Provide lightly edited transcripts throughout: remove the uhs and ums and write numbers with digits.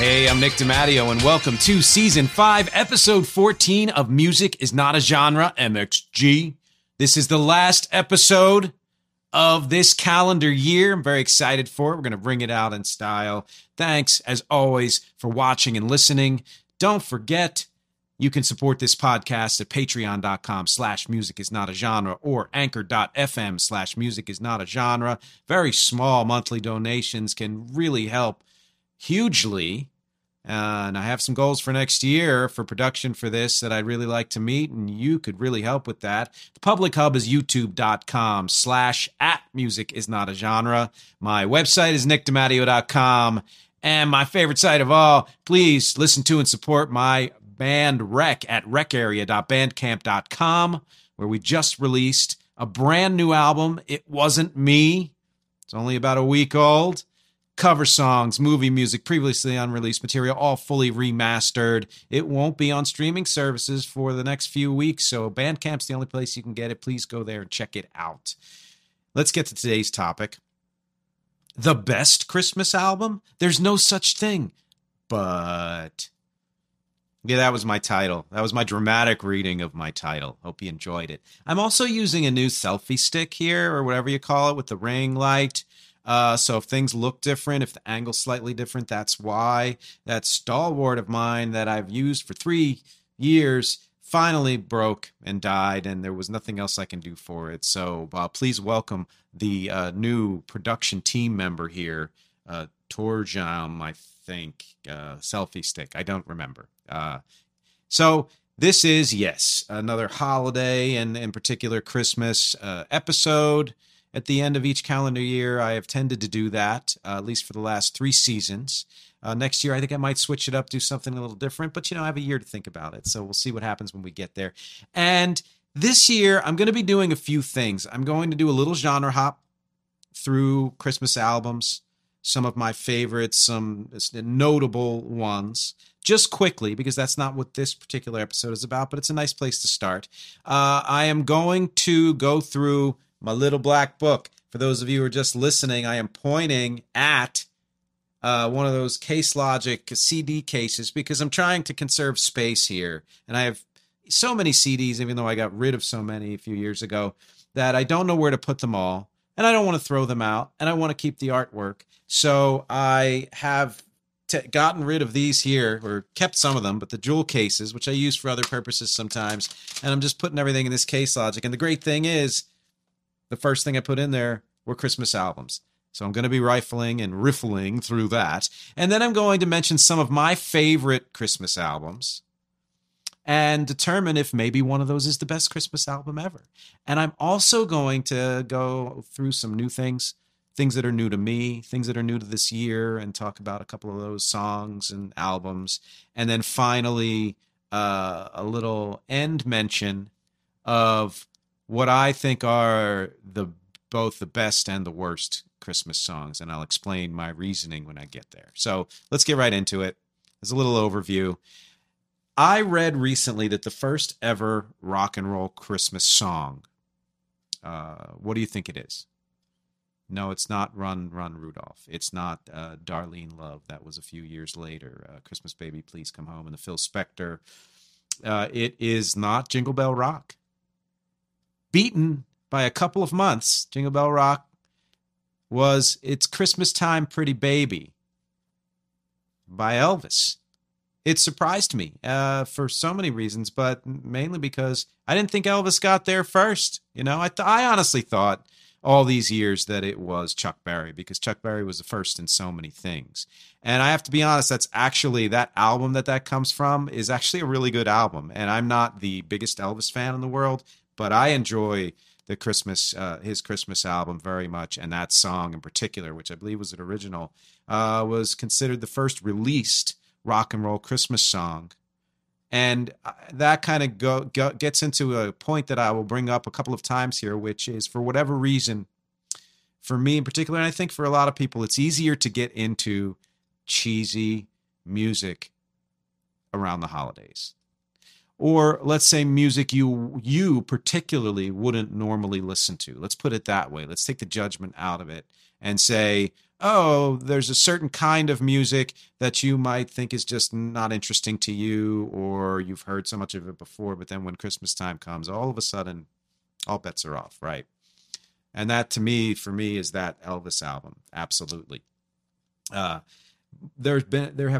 Hey, I'm Nick DeMatteo, and welcome to Season 5, Episode 14 of Music Is Not a Genre, MXG. This is the last episode of this calendar year. I'm very excited for it. We're going to bring it out in style. Thanks, as always, for watching and listening. Don't forget, you can support this podcast at patreon.com/musicisnotagenre or anchor.fm/musicisnotagenre. Very small monthly donations can really help hugely, and I have some goals for next year for production for this that I'd really like to meet, and you could really help with that. The public hub is youtube.com/@musicisnotagenre. My website is nickdematteo.com, and my favorite site of all, please listen to and support my band REC at recarea.bandcamp.com, where we just released a brand new album, It Wasn't Me. It's only about a week old. Cover songs, movie music, previously unreleased material, all fully remastered. It won't be on streaming services for the next few weeks, so Bandcamp's the only place you can get it. Please go there and check it out. Let's get to today's topic. The best Christmas album? There's no such thing. But yeah, that was my title. That was my dramatic reading of my title. Hope you enjoyed it. I'm also using a new selfie stick here, or whatever you call it, with the ring light. So if things look different, if the angle's slightly different, that's why. That stalwart of mine that I've used for 3 years finally broke and died, and there was nothing else I can do for it. So please welcome the new production team member here, Torjam, I think, selfie stick. I don't remember. So this is, yes, another holiday, and in particular Christmas episode. At the end of each calendar year, I have tended to do that, at least for the last 3 seasons. Next year, I think I might switch it up, do something a little different. But, you know, I have a year to think about it. So we'll see what happens when we get there. And this year, I'm going to be doing a few things. I'm going to do a little genre hop through Christmas albums, some of my favorites, some notable ones, just quickly, because that's not what this particular episode is about. But it's a nice place to start. I am going to go through my little black book. For those of you who are just listening, I am pointing at one of those Case Logic CD cases because I'm trying to conserve space here. And I have so many CDs, even though I got rid of so many a few years ago, that I don't know where to put them all. And I don't want to throw them out. And I want to keep the artwork. So I have gotten rid of these here, or kept some of them, but the jewel cases, which I use for other purposes sometimes. And I'm just putting everything in this Case Logic. And the great thing is, the first thing I put in there were Christmas albums. So I'm going to be riffling through that. And then I'm going to mention some of my favorite Christmas albums and determine if maybe one of those is the best Christmas album ever. And I'm also going to go through some new things that are new to me, things that are new to this year, and talk about a couple of those songs and albums. And then finally, a little end mention of what I think are both the best and the worst Christmas songs, and I'll explain my reasoning when I get there. So let's get right into it. There's a little overview. I read recently that the first ever rock and roll Christmas song, what do you think it is? No, it's not Run, Run, Rudolph. It's not Darlene Love. That was a few years later. Christmas Baby, Please Come Home, and the Phil Spector. It is not Jingle Bell Rock. Beaten by a couple of months, Jingle Bell Rock was It's Christmas Time, Pretty Baby by Elvis. It surprised me for so many reasons, but mainly because I didn't think Elvis got there first. You know, I honestly thought all these years that it was Chuck Berry, because Chuck Berry was the first in so many things. And I have to be honest, that's actually, that album that comes from is actually a really good album. And I'm not the biggest Elvis fan in the world, but I enjoy the Christmas, his Christmas album very much, and that song in particular, which I believe was an original, was considered the first released rock and roll Christmas song. And that kind of gets into a point that I will bring up a couple of times here, which is, for whatever reason, for me in particular, and I think for a lot of people, it's easier to get into cheesy music around the holidays. Or let's say music you particularly wouldn't normally listen to. Let's put it that way. Let's take the judgment out of it and say, oh, there's a certain kind of music that you might think is just not interesting to you, or you've heard so much of it before, but then when Christmas time comes, all of a sudden, all bets are off, right? And that, to me, for me, is that Elvis album, absolutely. There have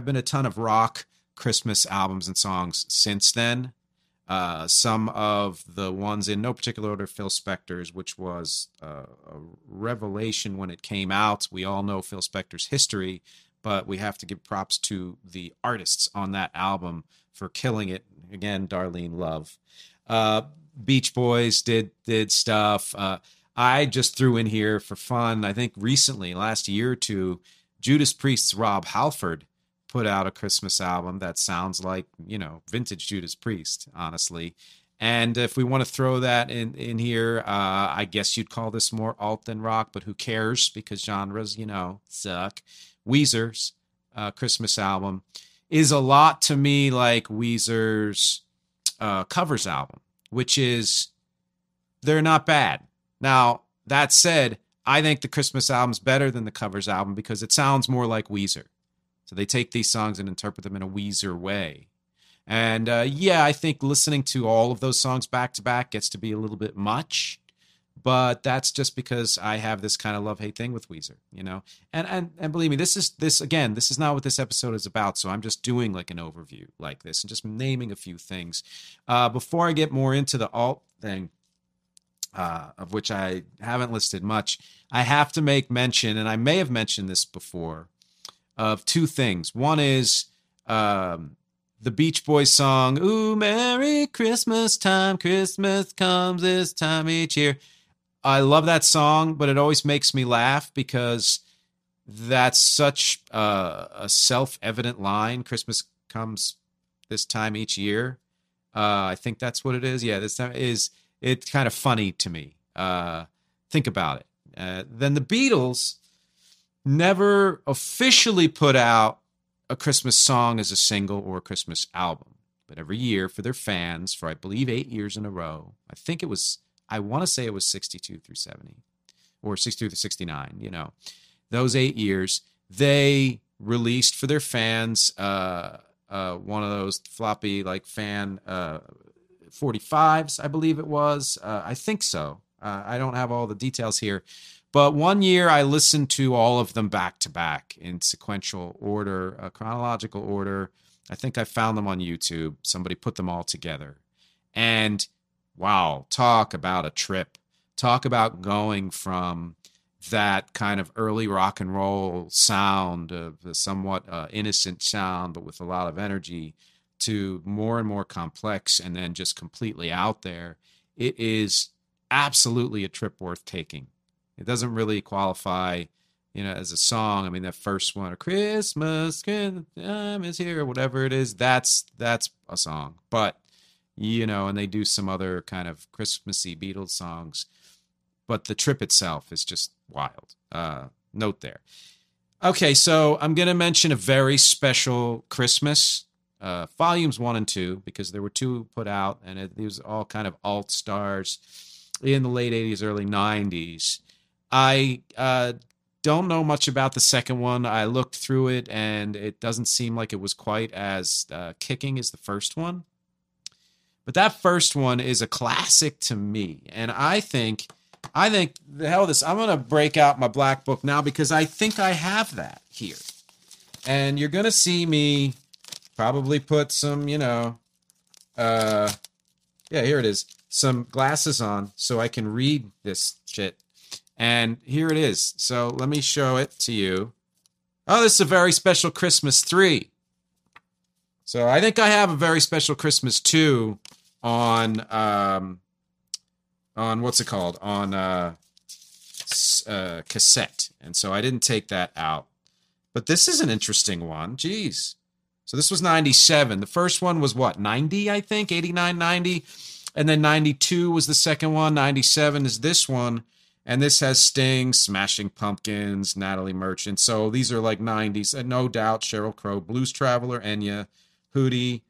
been a ton of rock Christmas albums and songs since then. Some of the ones in no particular order, Phil Spector's, which was a revelation when it came out. We all know Phil Spector's history, but we have to give props to the artists on that album for killing it. Again, Darlene Love. Beach Boys did stuff. I just threw in here for fun, I think recently, last year or two, Judas Priest's Rob Halford put out a Christmas album that sounds like, you know, vintage Judas Priest, honestly. And if we want to throw that in here, I guess you'd call this more alt than rock, but who cares? Because genres, you know, suck. Weezer's Christmas album is a lot to me like Weezer's covers album, which is, they're not bad. Now, that said, I think the Christmas album's better than the covers album because it sounds more like Weezer. So they take these songs and interpret them in a Weezer way. And I think listening to all of those songs back to back gets to be a little bit much, but that's just because I have this kind of love-hate thing with Weezer, you know? And believe me, this is not what this episode is about. So I'm just doing like an overview like this and just naming a few things. Before I get more into the alt thing, of which I haven't listed much, I have to make mention, and I may have mentioned this before, of two things. One is the Beach Boys song, Ooh, Merry Christmas Time, Christmas comes this time each year. I love that song, but it always makes me laugh because that's such a self-evident line, Christmas comes this time each year. I think that's what it is. Yeah, this time is, it's kind of funny to me. Think about it. Then the Beatles never officially put out a Christmas song as a single or a Christmas album, but every year for their fans, for I believe 8 years in a row, I want to say it was 62 through 70 or 62 through 69, you know, those 8 years, they released for their fans one of those floppy like fan 45s, I believe it was. I think so. I don't have all the details here. But one year I listened to all of them back to back in sequential order, chronological order. I think I found them on YouTube. Somebody put them all together. And wow, talk about a trip. Talk about going from that kind of early rock and roll sound, the somewhat innocent sound, but with a lot of energy, to more and more complex and then just completely out there. It is absolutely a trip worth taking. It doesn't really qualify, you know, as a song. I mean, that first one, Christmas time is here, or whatever it is, that's a song. But, you know, and they do some other kind of Christmassy Beatles songs. But the trip itself is just wild. Note there. Okay, so I'm going to mention A Very Special Christmas, volumes 1 and 2, because there were two put out, and these all kind of alt stars in the late 80s, early 90s. I don't know much about the second one. I looked through it, and it doesn't seem like it was quite as kicking as the first one. But that first one is a classic to me, and I think I think, the hell with this. I'm going to break out my black book now because I think I have that here. And you're going to see me probably put some, you know, yeah, here it is, some glasses on so I can read this shit. And here it is. So let me show it to you. Oh, this is A Very Special Christmas 3. So I think I have A Very Special Christmas 2 on what's it called? On cassette. And so I didn't take that out. But this is an interesting one. Jeez. So this was 97. The first one was what? 90, I think? 89, 90. And then 92 was the second one. 97 is this one. And this has Sting, Smashing Pumpkins, Natalie Merchant. So these are like 90s. And No Doubt, Sheryl Crow, Blues Traveler, Enya, Hootie,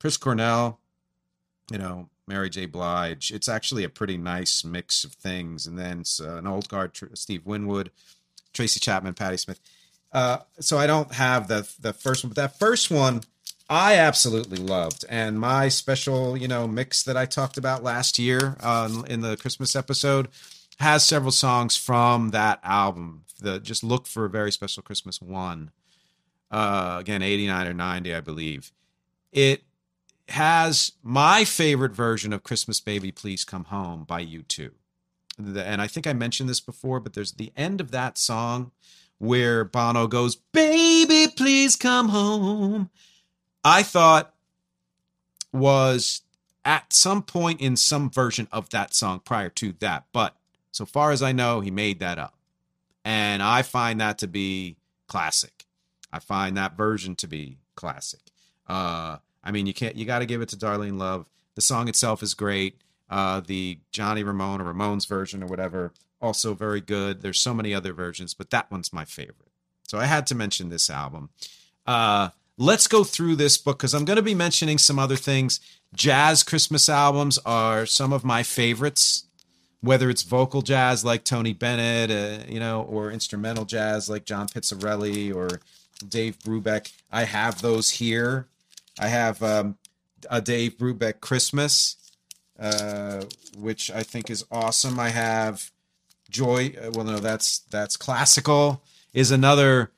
Chris Cornell, you know, Mary J. Blige. It's actually a pretty nice mix of things. And then an old guard, Steve Winwood, Tracy Chapman, Patti Smith. So I don't have the first one. But that first one I absolutely loved. And my special, you know, mix that I talked about last year in the Christmas episode has several songs from that album. Just look for A Very Special Christmas 1. Again, 89 or 90, I believe. It has my favorite version of Christmas Baby Please Come Home by U2. And I think I mentioned this before, but there's the end of that song where Bono goes, "Baby, please come home." I thought was at some point in some version of that song prior to that, but so far as I know, he made that up. And I find that to be classic. I find that version to be classic. I mean, you got to give it to Darlene Love. The song itself is great. The Johnny Ramone or Ramones version or whatever, also very good. There's so many other versions, but that one's my favorite. So I had to mention this album. Let's go through this book because I'm going to be mentioning some other things. Jazz Christmas albums are some of my favorites, whether it's vocal jazz like Tony Bennett, you know, or instrumental jazz like John Pizzarelli or Dave Brubeck. I have those here. I have a Dave Brubeck Christmas, which I think is awesome. I have Joy. Well, no, that's classical is another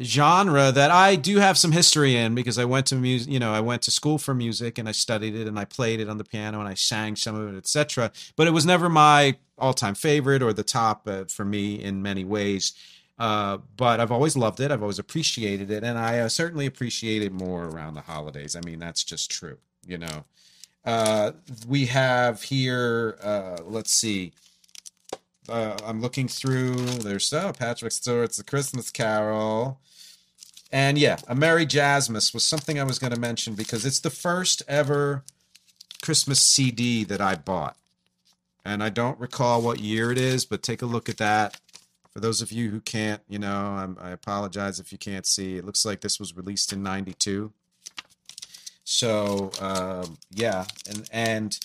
genre that I do have some history in because I went to music, you know, I went to school for music and I studied it and I played it on the piano and I sang some of it, etc. But it was never my all-time favorite or the top for me in many ways. But I've always loved it. I've always appreciated it. And I certainly appreciate it more around the holidays. I mean, that's just true. You know, we have here, let's see. I'm looking through there's Patrick Stewart's The Christmas Carol. And yeah, A Merry Jasmus was something I was going to mention because it's the first ever Christmas CD that I bought. And I don't recall what year it is, but take a look at that. For those of you who can't, you know, I apologize if you can't see. It looks like this was released in 92. So, yeah. And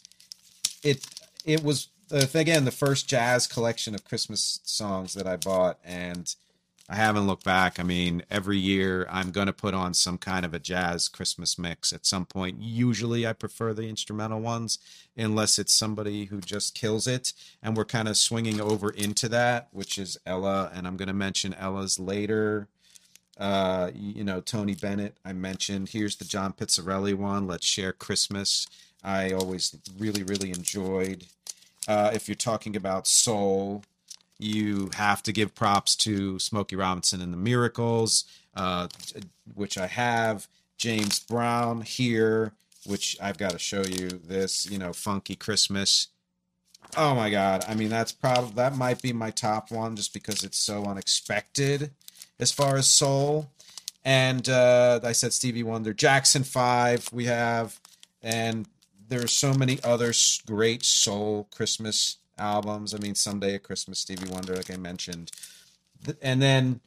it was, again, the first jazz collection of Christmas songs that I bought, and I haven't looked back. I mean, every year I'm going to put on some kind of a jazz Christmas mix at some point. Usually I prefer the instrumental ones unless it's somebody who just kills it, and we're kind of swinging over into that, which is Ella, and I'm going to mention Ella's later. You know, Tony Bennett I mentioned. Here's the John Pizzarelli one, Let's Share Christmas. I always really, really enjoyed. If you're talking about soul, you have to give props to Smokey Robinson and the Miracles, which I have. James Brown here, which I've got to show you this, you know, Funky Christmas. Oh my God. I mean, that might be my top one just because it's so unexpected as far as soul. And I said Stevie Wonder, Jackson 5 we have, and there are so many other great soul Christmas albums. I mean, Someday at Christmas, Stevie Wonder, like I mentioned. And then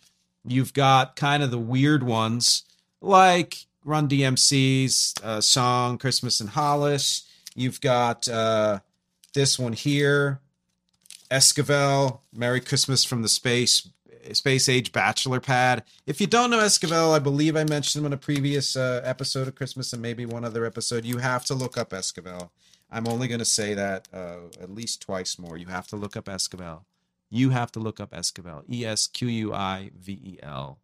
you've got kind of the weird ones like Run DMC's song, Christmas in Hollis. You've got this one here, Esquivel, Merry Christmas from the Space Age Bachelor Pad. If you don't know Esquivel, I believe I mentioned him in a previous episode of Christmas and maybe one other episode. You have to look up Esquivel. I'm only going to say that at least twice more. You have to look up Esquivel. You have to look up Esquivel. E-S-Q-U-I-V-E-L.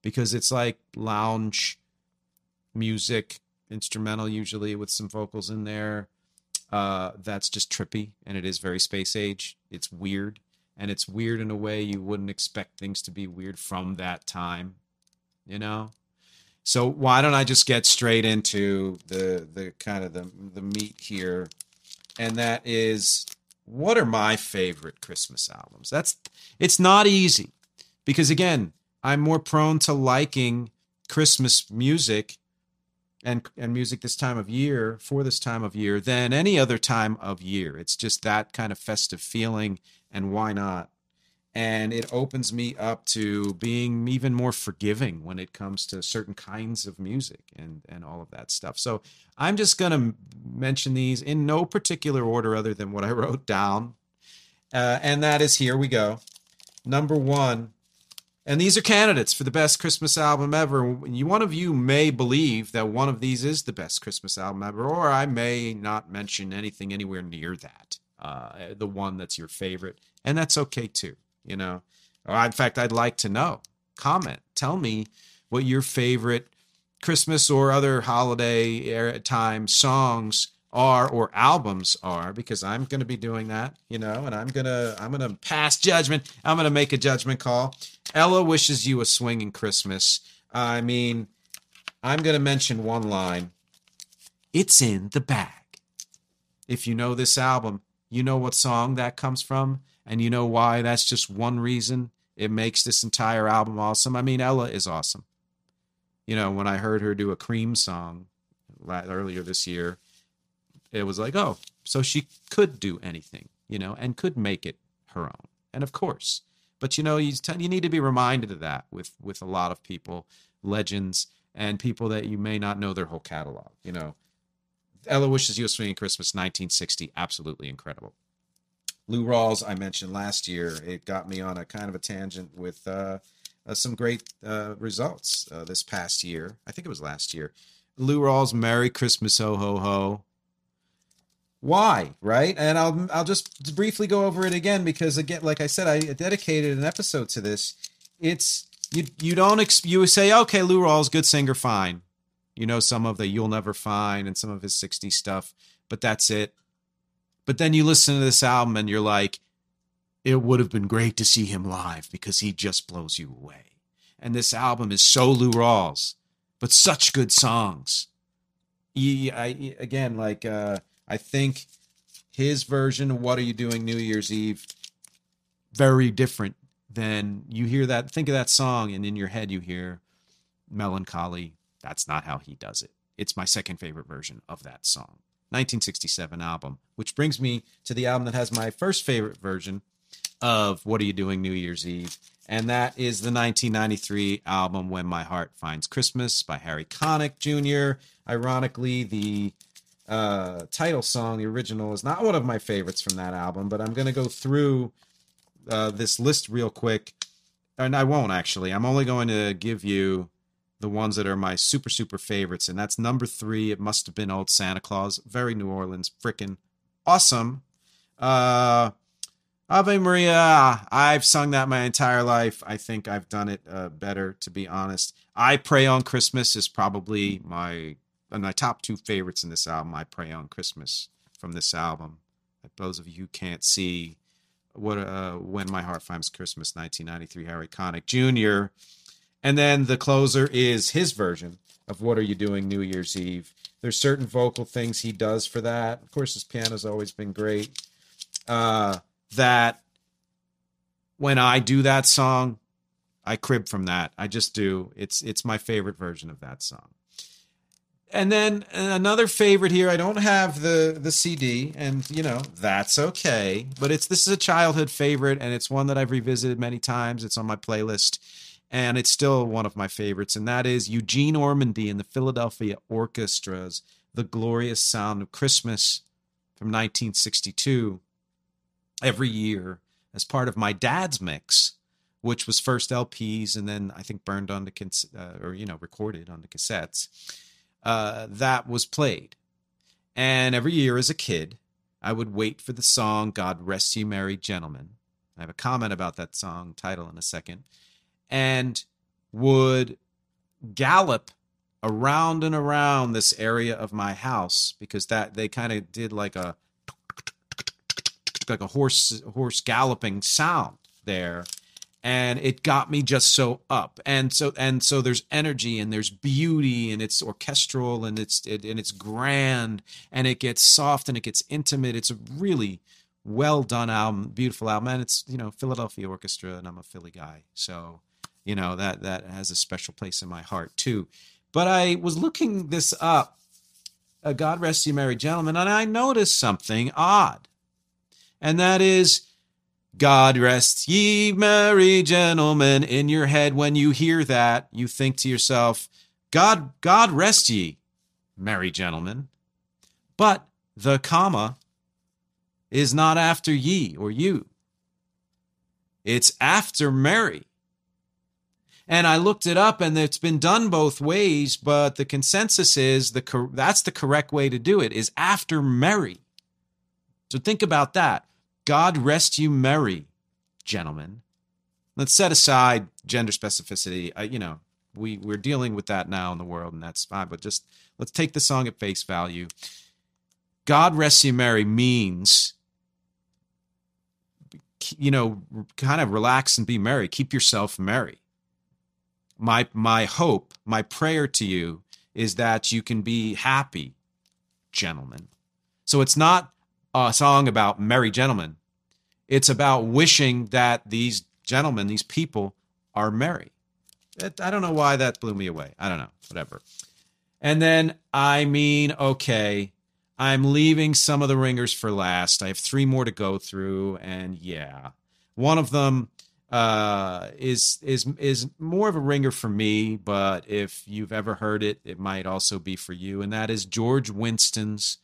Because it's like lounge music, instrumental usually with some vocals in there. That's just trippy, and it is very space age. It's weird, and it's weird in a way you wouldn't expect things to be weird from that time, you know? So why don't I just get straight into the kind of the meat here, and that is, what are my favorite Christmas albums? It's not easy, because again, I'm more prone to liking Christmas music and music this time of year for this time of year than any other time of year. It's just that kind of festive feeling, and why not? And it opens me up to being even more forgiving when it comes to certain kinds of music and all of that stuff. So I'm just going to mention these in no particular order other than what I wrote down. And that is, here we go. Number one, and these are candidates for the best Christmas album ever. One of you may believe that one of these is the best Christmas album ever, or I may not mention anything anywhere near that, the one that's your favorite. And that's okay too. You know, in fact, I'd like to know. Comment. Tell me what your favorite Christmas or other holiday time songs are or albums are, because I'm going to be doing that, you know, and I'm going to pass judgment. I'm going to make a judgment call. Ella wishes you a swinging Christmas. I mean, I'm going to mention one line. It's in the bag. If you know this album, you know what song that comes from. And you know why? That's just one reason it makes this entire album awesome. I mean, Ella is awesome. You know, when I heard her do a Cream song earlier this year, it was like, oh, so she could do anything, you know, and could make it her own. And of course. But, you know, you need to be reminded of that with a lot of people, legends, and people that you may not know their whole catalog, you know. Ella wishes you a swinging Christmas, 1960. Absolutely incredible. Lou Rawls, I mentioned last year. It got me on a kind of a tangent with some great results this past year. I think it was last year. Lou Rawls, Merry Christmas, ho, ho, ho. Why, right? And I'll just briefly go over it again, because, again, like I said, I dedicated an episode to this. It's, you say, okay, Lou Rawls, good singer, fine. You know some of the You'll Never Find and some of his 60s stuff, but that's it. But then you listen to this album and you're like, it would have been great to see him live, because he just blows you away. And this album is so Lou Rawls, but such good songs. I think his version of What Are You Doing New Year's Eve, very different than you hear that. Think of that song and in your head you hear Melancholy. That's not how he does it. It's my second favorite version of that song. 1967 album, which brings me to the album that has my first favorite version of What Are You Doing New Year's Eve, and that is the 1993 album When My Heart Finds Christmas by Harry Connick Jr. Ironically, the title song, the original, is not one of my favorites from that album, but I'm going to go through this list real quick, and I won't actually. I'm only going to give you the ones that are my super, super favorites. And that's number 3. It Must Have Been Old Santa Claus. Very New Orleans. Frickin' awesome. Ave Maria. I've sung that my entire life. I think I've done it better, to be honest. I Pray on Christmas is probably my top 2 favorites in this album. I Pray on Christmas from this album. Those of you who can't see what When My Heart Finds Christmas, 1993, Harry Connick Jr., and then the closer is his version of What Are You Doing New Year's Eve. There's certain vocal things he does for that. Of course, his piano's always been great. That When I Do That Song, I crib from that. I just do. It's my favorite version of that song. And then another favorite here. I don't have the CD, and, you know, that's okay. But this is a childhood favorite, and it's one that I've revisited many times. It's on my playlist. And it's still one of my favorites, and that is Eugene Ormandy and the Philadelphia Orchestra's The Glorious Sound of Christmas from 1962. Every year, as part of my dad's mix, which was first LPs and then I think burned onto recorded onto cassettes, that was played. And every year as a kid, I would wait for the song God Rest You Merry Gentlemen. I have a comment about that song title in a second. And would gallop around and around this area of my house, because that they kind of did like a horse galloping sound there. And it got me just so up. And so there's energy and there's beauty and it's orchestral and it's grand and it gets soft and it gets intimate. It's a really well done album, beautiful album. And it's, you know, Philadelphia Orchestra, and I'm a Philly guy. So, you know, that has a special place in my heart too. But I was looking this up, God Rest You Merry Gentlemen, and I noticed something odd. And that is, God rest ye merry gentlemen. In your head, when you hear that, you think to yourself, God rest ye merry gentlemen. But the comma is not after ye or you. It's after merry. And I looked it up, and it's been done both ways, but the consensus is that's the correct way to do it, is after merry. So think about that. God rest you merry, gentlemen. Let's set aside gender specificity. We're dealing with that now in the world, and that's fine. But just let's take the song at face value. God rest you merry means, you know, kind of relax and be merry. Keep yourself merry. My hope, my prayer to you is that you can be happy, gentlemen. So it's not a song about merry gentlemen. It's about wishing that these gentlemen, these people, are merry. I don't know why that blew me away. I don't know, whatever. And then, okay, I'm leaving some of the ringers for last. I have three more to go through, and yeah. One of them is more of a ringer for me, but if you've ever heard it, it might also be for you, and that is George Winston's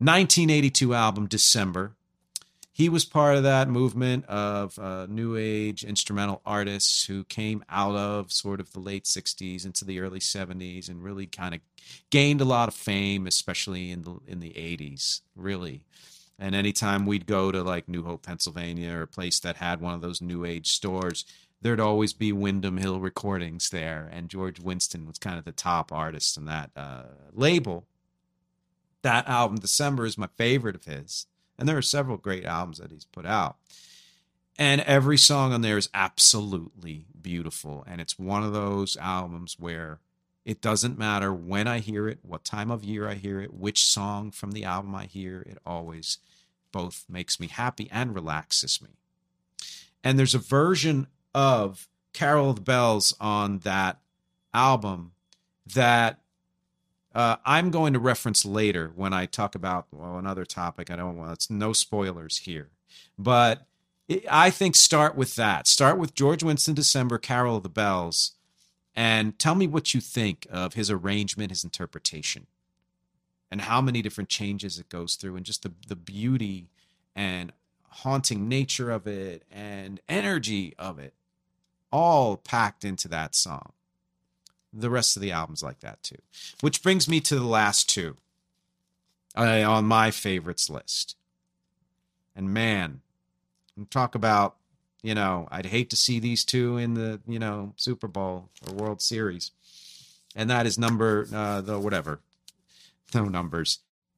1982 album, December. He was part of that movement of new age instrumental artists who came out of sort of the late 60s into the early 70s and really kind of gained a lot of fame, especially in the 80s, really. And anytime we'd go to like New Hope, Pennsylvania, or a place that had one of those new age stores, there'd always be Windham Hill Recordings there. And George Winston was kind of the top artist in that label. That album, December, is my favorite of his. And there are several great albums that he's put out. And every song on there is absolutely beautiful. And it's one of those albums where it doesn't matter when I hear it, what time of year I hear it, which song from the album I hear, it always both makes me happy and relaxes me. And there's a version of Carol of the Bells on that album that I'm going to reference later when I talk about another topic. It's no spoilers here. But I think start with that. Start with George Winston, December, Carol of the Bells, and tell me what you think of his arrangement, his interpretation, and how many different changes it goes through, and just the beauty and haunting nature of it and energy of it all packed into that song. The rest of the album's like that too. Which brings me to the last two on my favorites list. And man, talk about, you know, I'd hate to see these two in the, you know, Super Bowl or World Series. And that is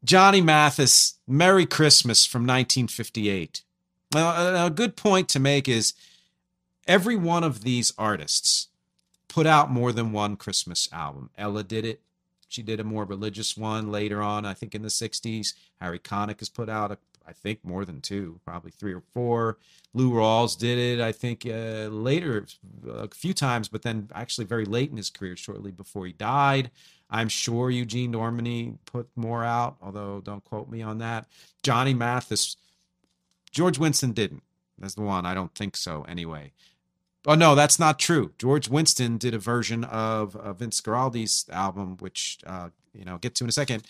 Johnny Mathis, Merry Christmas from 1958. Well, a good point to make is every one of these artists put out more than one Christmas album. Ella did it. She did a more religious one later on, I think in the 60s. Harry Connick has put out, I think, more than two, probably three or four. Lou Rawls did it, I think, later a few times, but then actually very late in his career, shortly before he died. I'm sure Eugene Ormandy put more out, although don't quote me on that. Johnny Mathis, George Winston didn't. That's the one. I don't think so anyway. Oh, no, that's not true. George Winston did a version of Vince Guaraldi's album, which, get to in a second.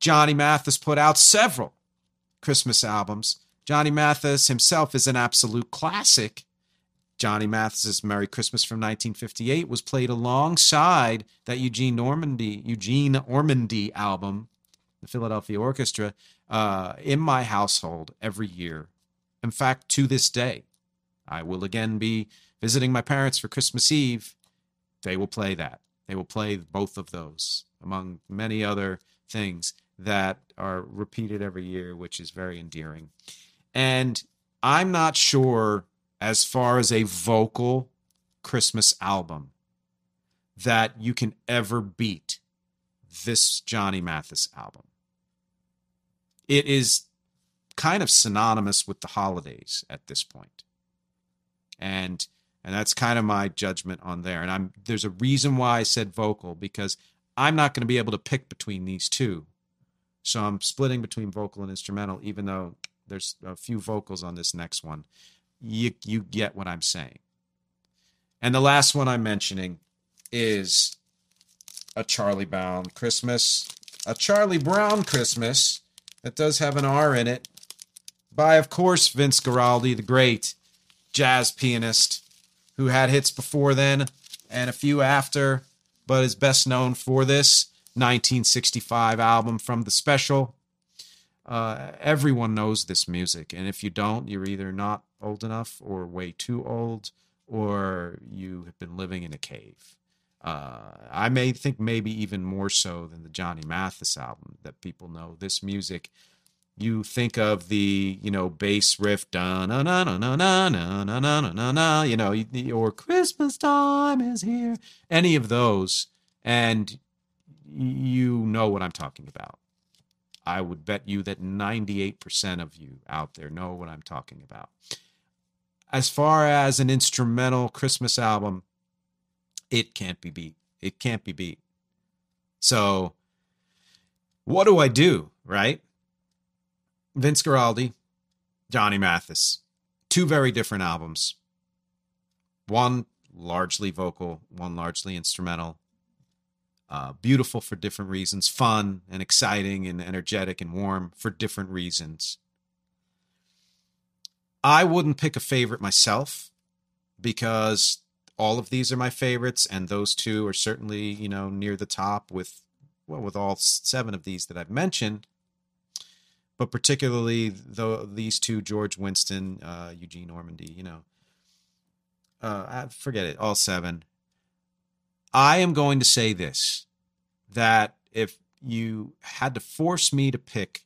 Johnny Mathis put out several Christmas albums. Johnny Mathis himself is an absolute classic. Johnny Mathis's Merry Christmas from 1958 was played alongside that Eugene Ormandy album the Philadelphia Orchestra, in my household every year. In fact, to this day, I will again be visiting my parents for Christmas Eve. They will play that. They will play both of those, among many other things that are repeated every year, which is very endearing. And I'm not sure, as far as a vocal Christmas album, that you can ever beat this Johnny Mathis album. It is kind of synonymous with the holidays at this point. And that's kind of my judgment on there. And there's a reason why I said vocal, because I'm not going to be able to pick between these two. So I'm splitting between vocal and instrumental, even though there's a few vocals on this next one. You get what I'm saying. And the last one I'm mentioning is a Charlie Brown Christmas. A Charlie Brown Christmas that does have an R in it, by, of course, Vince Guaraldi, the great jazz pianist who had hits before then and a few after, but is best known for this 1965 album from The Special. Everyone knows this music, and if you don't, you're either not old enough or way too old, or you have been living in a cave. I may think maybe even more so than the Johnny Mathis album that people know this music. You think of the, bass riff, da na na na na na na na na na na, or Christmas time is here, any of those, and you know what I'm talking about. I would bet you that 98% of you out there know what I'm talking about. As far as an instrumental Christmas album, it can't be beat. It can't be beat. So what do I do, right? Vince Guaraldi, Johnny Mathis, two very different albums. One largely vocal, one largely instrumental. Beautiful for different reasons, fun and exciting and energetic and warm for different reasons. I wouldn't pick a favorite myself because all of these are my favorites, and those two are certainly, near the top with all seven of these that I've mentioned. But particularly these two, George Winston, Eugene Ormandy, forget it, all seven. I am going to say this, that if you had to force me to pick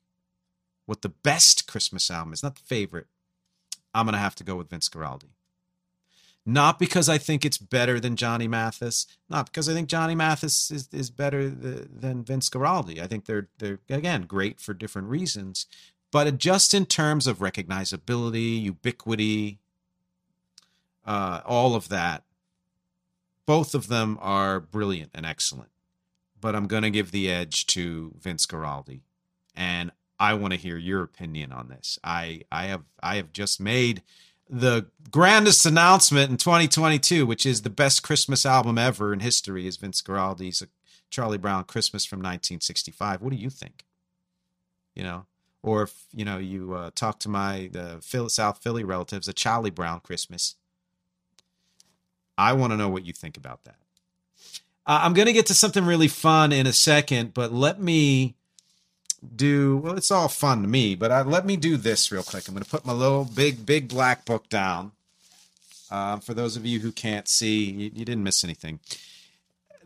what the best Christmas album is, not the favorite, I'm going to have to go with Vince Guaraldi. Not because I think it's better than Johnny Mathis, not because I think Johnny Mathis is better than Vince Guaraldi. I think they're again great for different reasons, but just in terms of recognizability, ubiquity, all of that, both of them are brilliant and excellent. But I'm going to give the edge to Vince Guaraldi, and I want to hear your opinion on this. I have just made the grandest announcement in 2022, which is the best Christmas album ever in history is Vince Guaraldi's Charlie Brown Christmas from 1965. What do you think? Or if, you talk to my South Philly relatives, a Charlie Brown Christmas. I want to know what you think about that. I'm going to get to something really fun in a second, but let me it's all fun to me, but let me do this real quick. I'm going to put my little big black book down. For those of you who can't see, you didn't miss anything.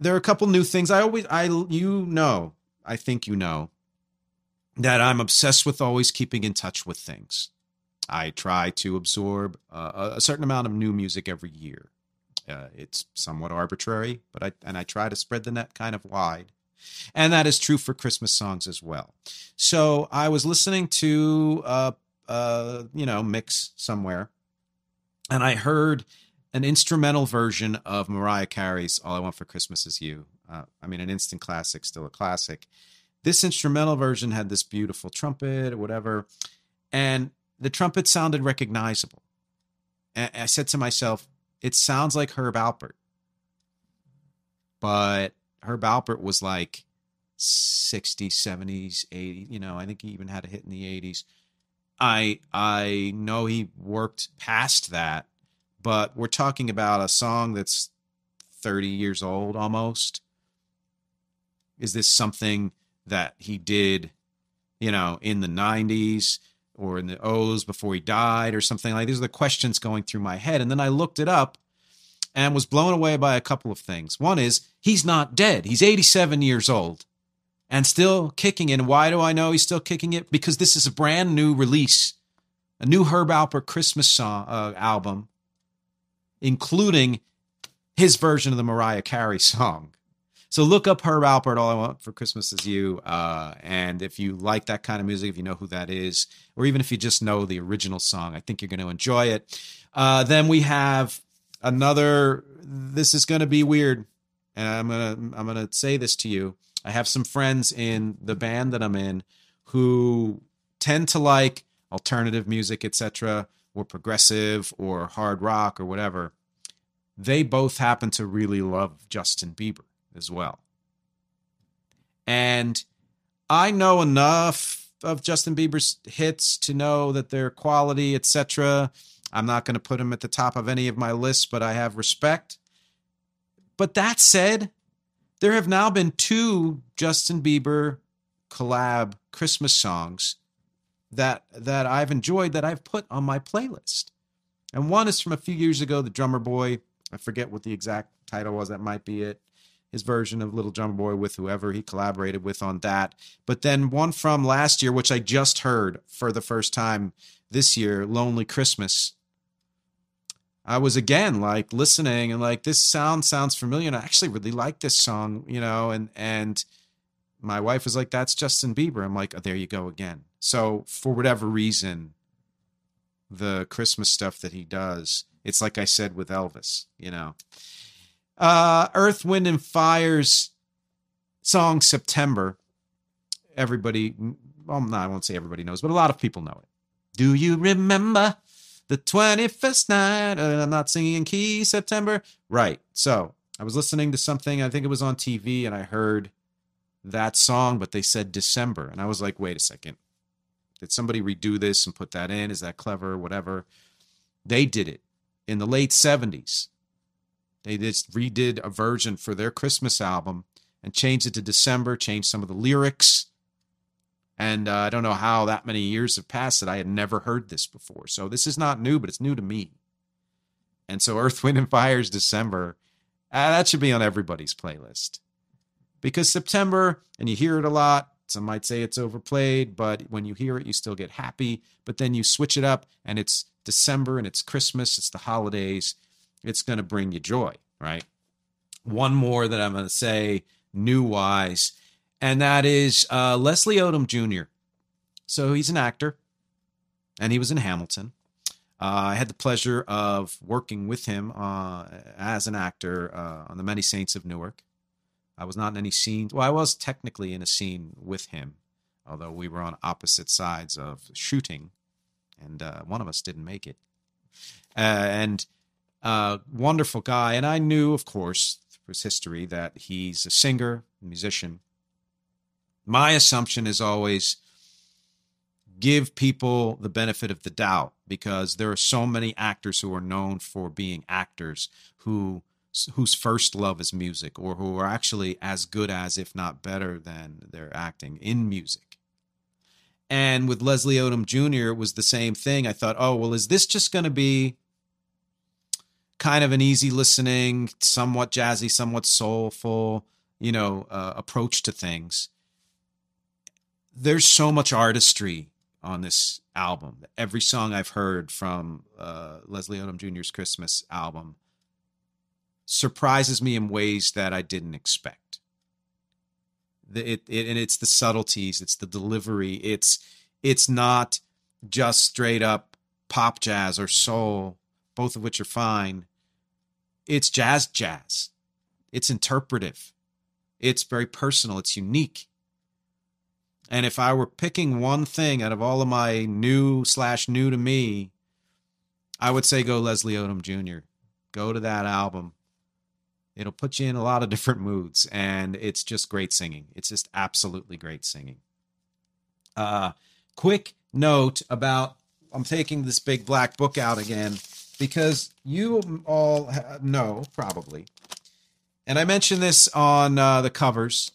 There are a couple new things. I think that I'm obsessed with always keeping in touch with things. I try to absorb a certain amount of new music every year. It's somewhat arbitrary, but I try to spread the net kind of wide. And that is true for Christmas songs as well. So I was listening to mix somewhere, and I heard an instrumental version of Mariah Carey's All I Want for Christmas Is You. An instant classic, still a classic. This instrumental version had this beautiful trumpet or whatever, and the trumpet sounded recognizable. And I said to myself, it sounds like Herb Alpert. But Herb Alpert was like 60s, 70s, 80s. I think he even had a hit in the 80s. I know he worked past that, but we're talking about a song that's 30 years old almost. Is this something that he did you know, in the 90s or in the O's before he died or something like that. These are the questions going through my head. And then I looked it up and was blown away by a couple of things. One is he's not dead. He's 87 years old and still kicking it. And why do I know he's still kicking it? Because this is a brand new release, a new Herb Alpert Christmas song, album, including his version of the Mariah Carey song. So look up Herb Alpert, All I Want for Christmas Is You. And if you like that kind of music, if you know who that is, or even if you just know the original song, I think you're going to enjoy it. Then we have another, this is going to be weird. And I'm going to say this to you. I have some friends in the band that I'm in who tend to like alternative music, etc., or progressive or hard rock or whatever. They both happen to really love Justin Bieber as well. And I know enough of Justin Bieber's hits to know that they're quality, etc. I'm not going to put him at the top of any of my lists, but I have respect. But that said, there have now been two Justin Bieber collab Christmas songs that I've enjoyed that I've put on my playlist. And one is from a few years ago, The Drummer Boy. I forget what the exact title was. That might be it. His version of Little Drummer Boy with whoever he collaborated with on that. But then one from last year, which I just heard for the first time this year, Lonely Christmas. I was again like listening and like, this sounds familiar. And I actually really like this song, you know, and my wife was like, that's Justin Bieber. I'm like, oh, there you go again. So for whatever reason, the Christmas stuff that he does, it's like I said with Elvis, you know. Earth, Wind, and Fire's song September. Everybody, well, no, I won't say everybody knows, but a lot of people know it. Do you remember the 21st night? I'm not singing in key, September. Right. So I was listening to something, I think it was on TV, and I heard that song, but they said December. And I was like, wait a second. Did somebody redo this and put that in? Is that clever? Whatever. They did it in the late 70s. They just redid a version for their Christmas album and changed it to December, changed some of the lyrics. And I don't know how that many years have passed that I had never heard this before. So this is not new, but it's new to me. And so Earth, Wind, and Fire's December, that should be on everybody's playlist. Because September, and you hear it a lot, some might say it's overplayed, but when you hear it, you still get happy. But then you switch it up, and it's December, and it's Christmas, it's the holidays. It's going to bring you joy, right? One more that I'm going to say, new-wise, and that is Leslie Odom Jr. So he's an actor, and he was in Hamilton. I had the pleasure of working with him as an actor on The Many Saints of Newark. I was not in any scenes. Well, I was technically in a scene with him, although we were on opposite sides of shooting, and one of us didn't make it. Wonderful guy. And I knew, of course, through his history that he's a singer, musician. My assumption is always give people the benefit of the doubt, because there are so many actors who are known for being actors whose first love is music, or who are actually as good as, if not better than, their acting in music. And with Leslie Odom Jr., it was the same thing. I thought, oh, well, is this just going to be kind of an easy listening, somewhat jazzy, somewhat soulful, you know, approach to things? There's so much artistry on this album. Every song I've heard from Leslie Odom Jr.'s Christmas album surprises me in ways that I didn't expect. And it's the subtleties, it's the delivery, it's not just straight up pop jazz or soul, both of which are fine. It's jazz. It's interpretive. It's very personal. It's unique. And if I were picking one thing out of all of my new to me, I would say go Leslie Odom Jr. Go to that album. It'll put you in a lot of different moods, and it's just great singing. It's just absolutely great singing. Quick note about, I'm taking this big black book out again, because you all know, probably, and I mentioned this on the covers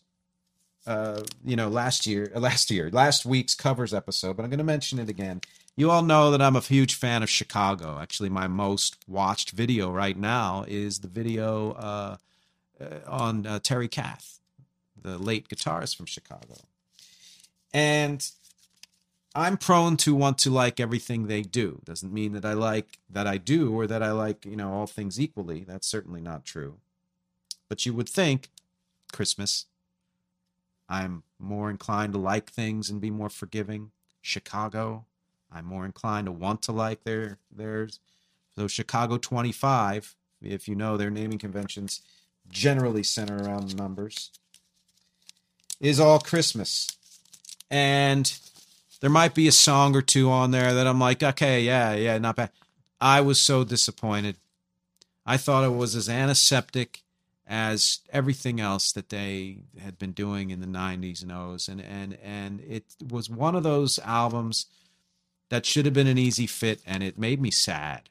last week's covers episode, but I'm going to mention it again. You all know that I'm a huge fan of Chicago. Actually, my most watched video right now is the video on Terry Kath, the late guitarist from Chicago. And I'm prone to want to like everything they do. Doesn't mean that I like that I do or that I like, you know, all things equally. That's certainly not true. But you would think Christmas, I'm more inclined to like things and be more forgiving. Chicago, I'm more inclined to want to like theirs. So Chicago 25, if you know their naming conventions, generally center around numbers, is all Christmas. And there might be a song or two on there that I'm like, okay, yeah, not bad. I was so disappointed. I thought it was as antiseptic as everything else that they had been doing in the 90s and O's. And it was one of those albums that should have been an easy fit, and it made me sad.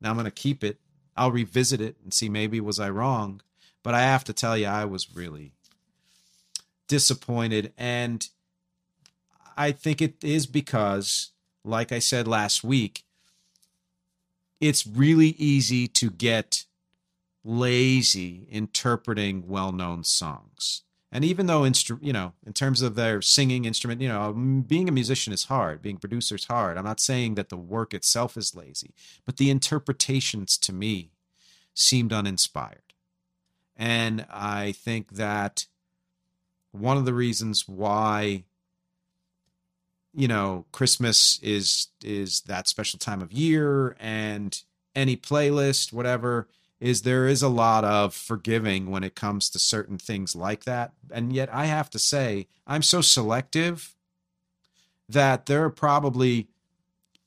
Now I'm going to keep it. I'll revisit it and see maybe was I wrong. But I have to tell you, I was really disappointed, and I think it is because, like I said last week, it's really easy to get lazy interpreting well-known songs. And even though, in terms of their singing instrument, you know, being a musician is hard, being a producer is hard. I'm not saying that the work itself is lazy, but the interpretations to me seemed uninspired. And I think that one of the reasons why, you know, Christmas is that special time of year, and any playlist, whatever, is there is a lot of forgiving when it comes to certain things like that. And yet I have to say, I'm so selective that there are probably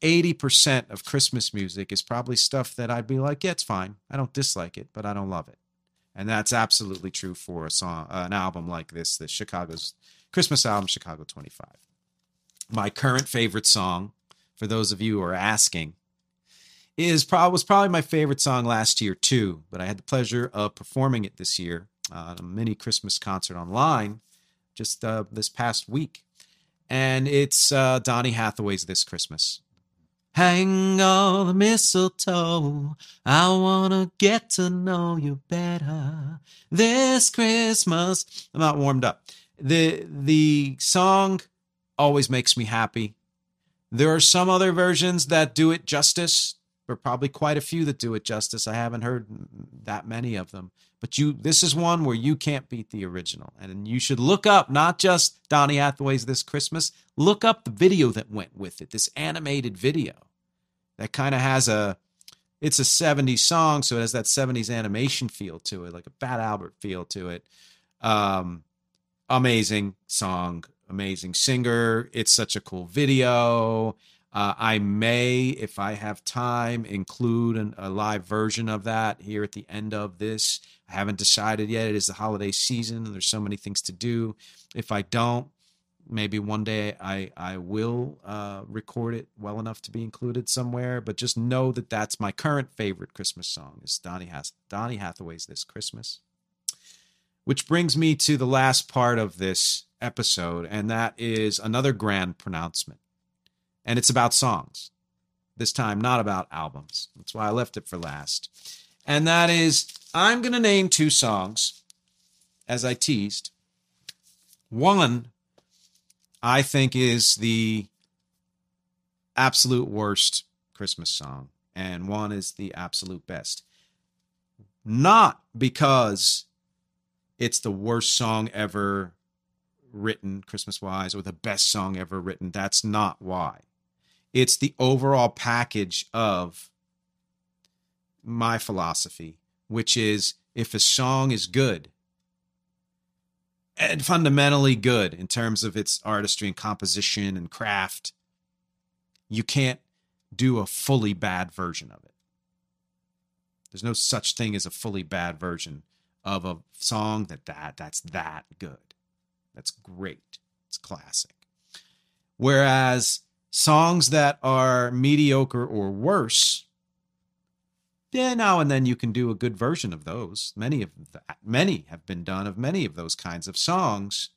80% of Christmas music is probably stuff that I'd be like, yeah, it's fine. I don't dislike it, but I don't love it. And that's absolutely true for a song, an album like this, the Chicago's Christmas album, Chicago 25. My current favorite song, for those of you who are asking, was probably my favorite song last year too, but I had the pleasure of performing it this year on a mini Christmas concert online just this past week. And it's Donny Hathaway's This Christmas. Hang all the mistletoe, I want to get to know you better this Christmas. I'm not warmed up. The song always makes me happy. There are some other versions that do it justice. There are probably quite a few that do it justice. I haven't heard that many of them. But this is one where you can't beat the original. And you should look up not just Donny Hathaway's This Christmas. Look up the video that went with it, this animated video that kind of has it's a 70s song, so it has that 70s animation feel to it, like a Fat Albert feel to it. Amazing song. Amazing singer. It's such a cool video. I may, if I have time, include a live version of that here at the end of this. I haven't decided yet. It is the holiday season, and there's so many things to do. If I don't, maybe one day I will record it well enough to be included somewhere. But just know that that's my current favorite Christmas song is Donny Hathaway's This Christmas. Which brings me to the last part of this episode, and that is another grand pronouncement. And it's about songs. This time, not about albums. That's why I left it for last. And that is, I'm going to name two songs, as I teased. One, I think, is the absolute worst Christmas song, and one is the absolute best. Not because it's the worst song ever written Christmas-wise or the best song ever written. That's not why. It's the overall package of my philosophy, which is if a song is good and fundamentally good in terms of its artistry and composition and craft, you can't do a fully bad version of it. There's no such thing as a fully bad version of a song that's that good. That's great. It's classic. Whereas songs that are mediocre or worse, yeah, now and then you can do a good version of those. Many have been done of many of those kinds of songs.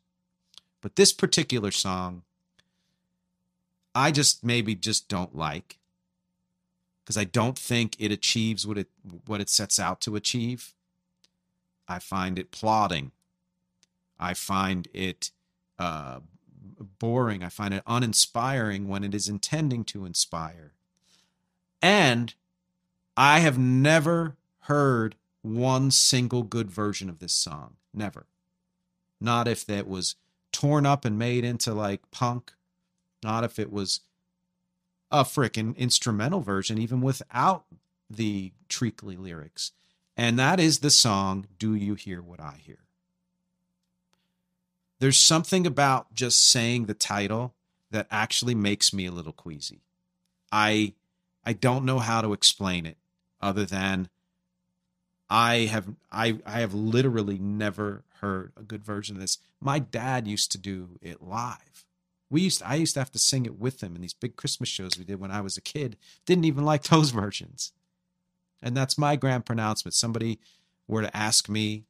But this particular song, I just maybe don't like, because I don't think it achieves what it sets out to achieve. I find it plodding. I find it boring. I find it uninspiring when it is intending to inspire. And I have never heard one single good version of this song. Never. Not if that was torn up and made into like punk. Not if it was a frickin' instrumental version, even without the treacly lyrics. And that is the song, Do You Hear What I Hear? There's something about just saying the title that actually makes me a little queasy. I don't know how to explain it other than I have literally never heard a good version of this. My dad used to do it live. I used to have to sing it with him in these big Christmas shows we did when I was a kid. Didn't even like those versions. And that's my grand pronouncement. Somebody were to ask me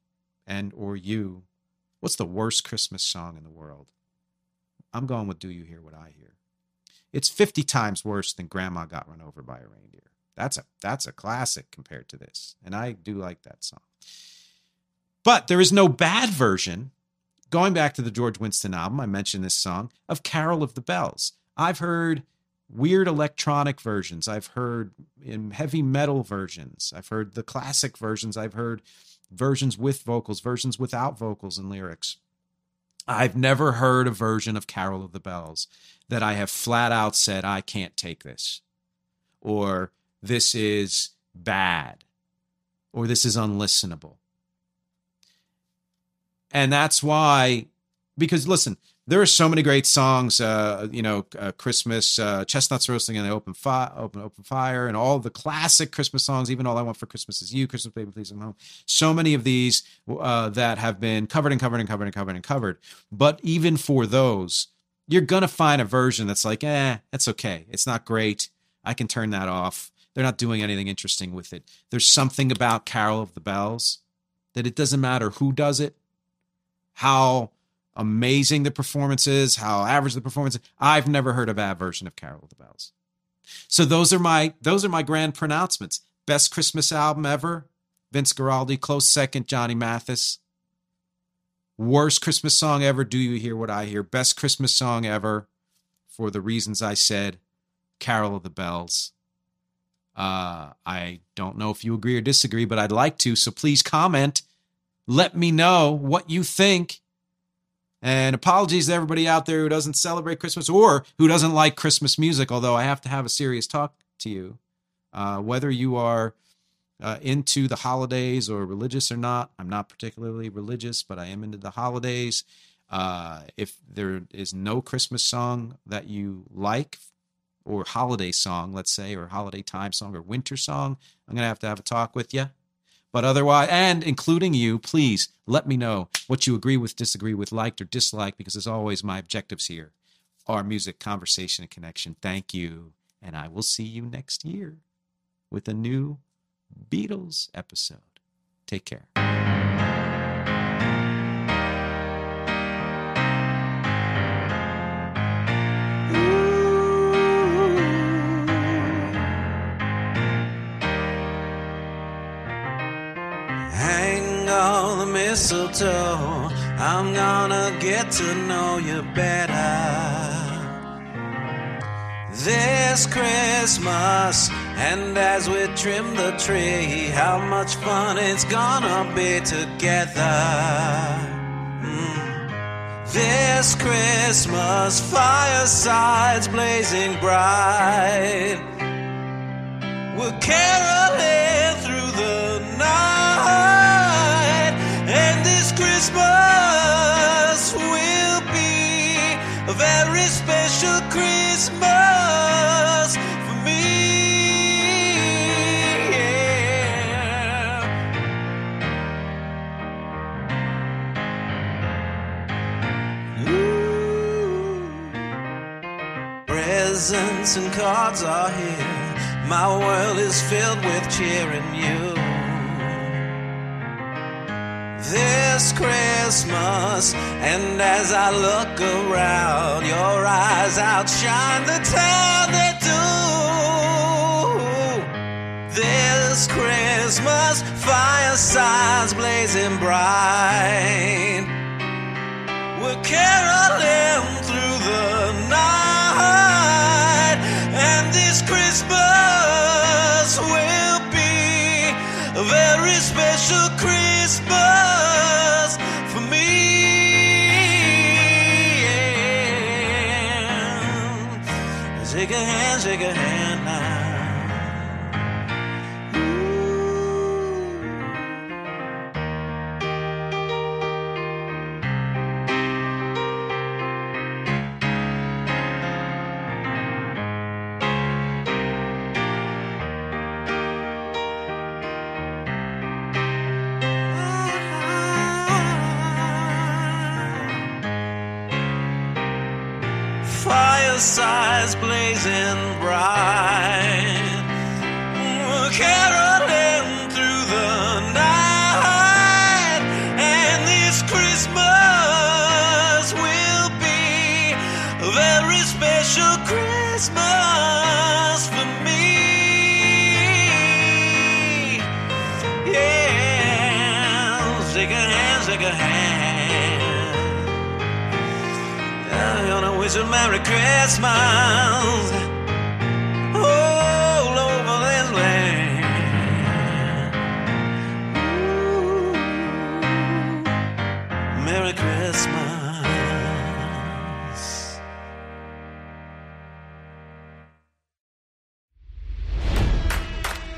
and or you, what's the worst Christmas song in the world? I'm going with Do You Hear What I Hear? It's 50 times worse than Grandma Got Run Over by a Reindeer. That's a classic compared to this. And I do like that song. But there is no bad version. Going back to the George Winston album, I mentioned this song, of Carol of the Bells. I've heard weird electronic versions. I've heard heavy metal versions. I've heard the classic versions. I've heard versions with vocals, versions without vocals and lyrics. I've never heard a version of Carol of the Bells that I have flat out said, I can't take this, or this is bad, or this is unlistenable. And that's why, because listen, there are so many great songs, Christmas, Chestnuts Roasting in the Open Fire, and all the classic Christmas songs, even All I Want for Christmas Is You, Christmas Baby Please Come Home. So many of these that have been covered. But even for those, you're going to find a version that's like, that's okay. It's not great. I can turn that off. They're not doing anything interesting with it. There's something about Carol of the Bells that it doesn't matter who does it, how amazing the performance is, how average the performance is. I've never heard a bad version of Carol of the Bells. So those are my grand pronouncements. Best Christmas album ever, Vince Guaraldi. Close second, Johnny Mathis. Worst Christmas song ever, Do You Hear What I Hear? Best Christmas song ever, for the reasons I said, Carol of the Bells. I don't know if you agree or disagree, but I'd like to. So please comment. Let me know what you think. And apologies to everybody out there who doesn't celebrate Christmas or who doesn't like Christmas music, although I have to have a serious talk to you. Whether you are into the holidays or religious or not, I'm not particularly religious, but I am into the holidays. If there is no Christmas song that you like, or holiday song, let's say, or holiday time song or winter song, I'm going to have a talk with you. But otherwise, and including you, please let me know what you agree with, disagree with, liked, or disliked, because as always, my objectives here are music, conversation, and connection. Thank you, and I will see you next year with a new Beatles episode. Take care. The mistletoe, I'm gonna get to know you better this Christmas, and as we trim the tree, how much fun it's gonna be together this Christmas, firesides blazing bright, we're caroling through the night. And this Christmas will be a very special Christmas for me. Yeah. Ooh. Presents and cards are here. My world is filled with cheer and you. This this Christmas, and as I look around, your eyes outshine the town they do. This Christmas, firesides blazing bright, we're caroling through the night, and this Christmas will be a very special Christmas for me. Yeah. Shake a hand, shake a hand now. Fireside blazing bright, we're caroling through the night, and this Christmas will be a very special Christmas for me. Yeah, shake a hand, shake a hand. I'm gonna wish you a Merry Christmas all over this land. Ooh, Merry Christmas.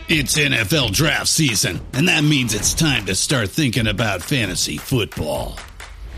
It's NFL draft season, and that means it's time to start thinking about fantasy football.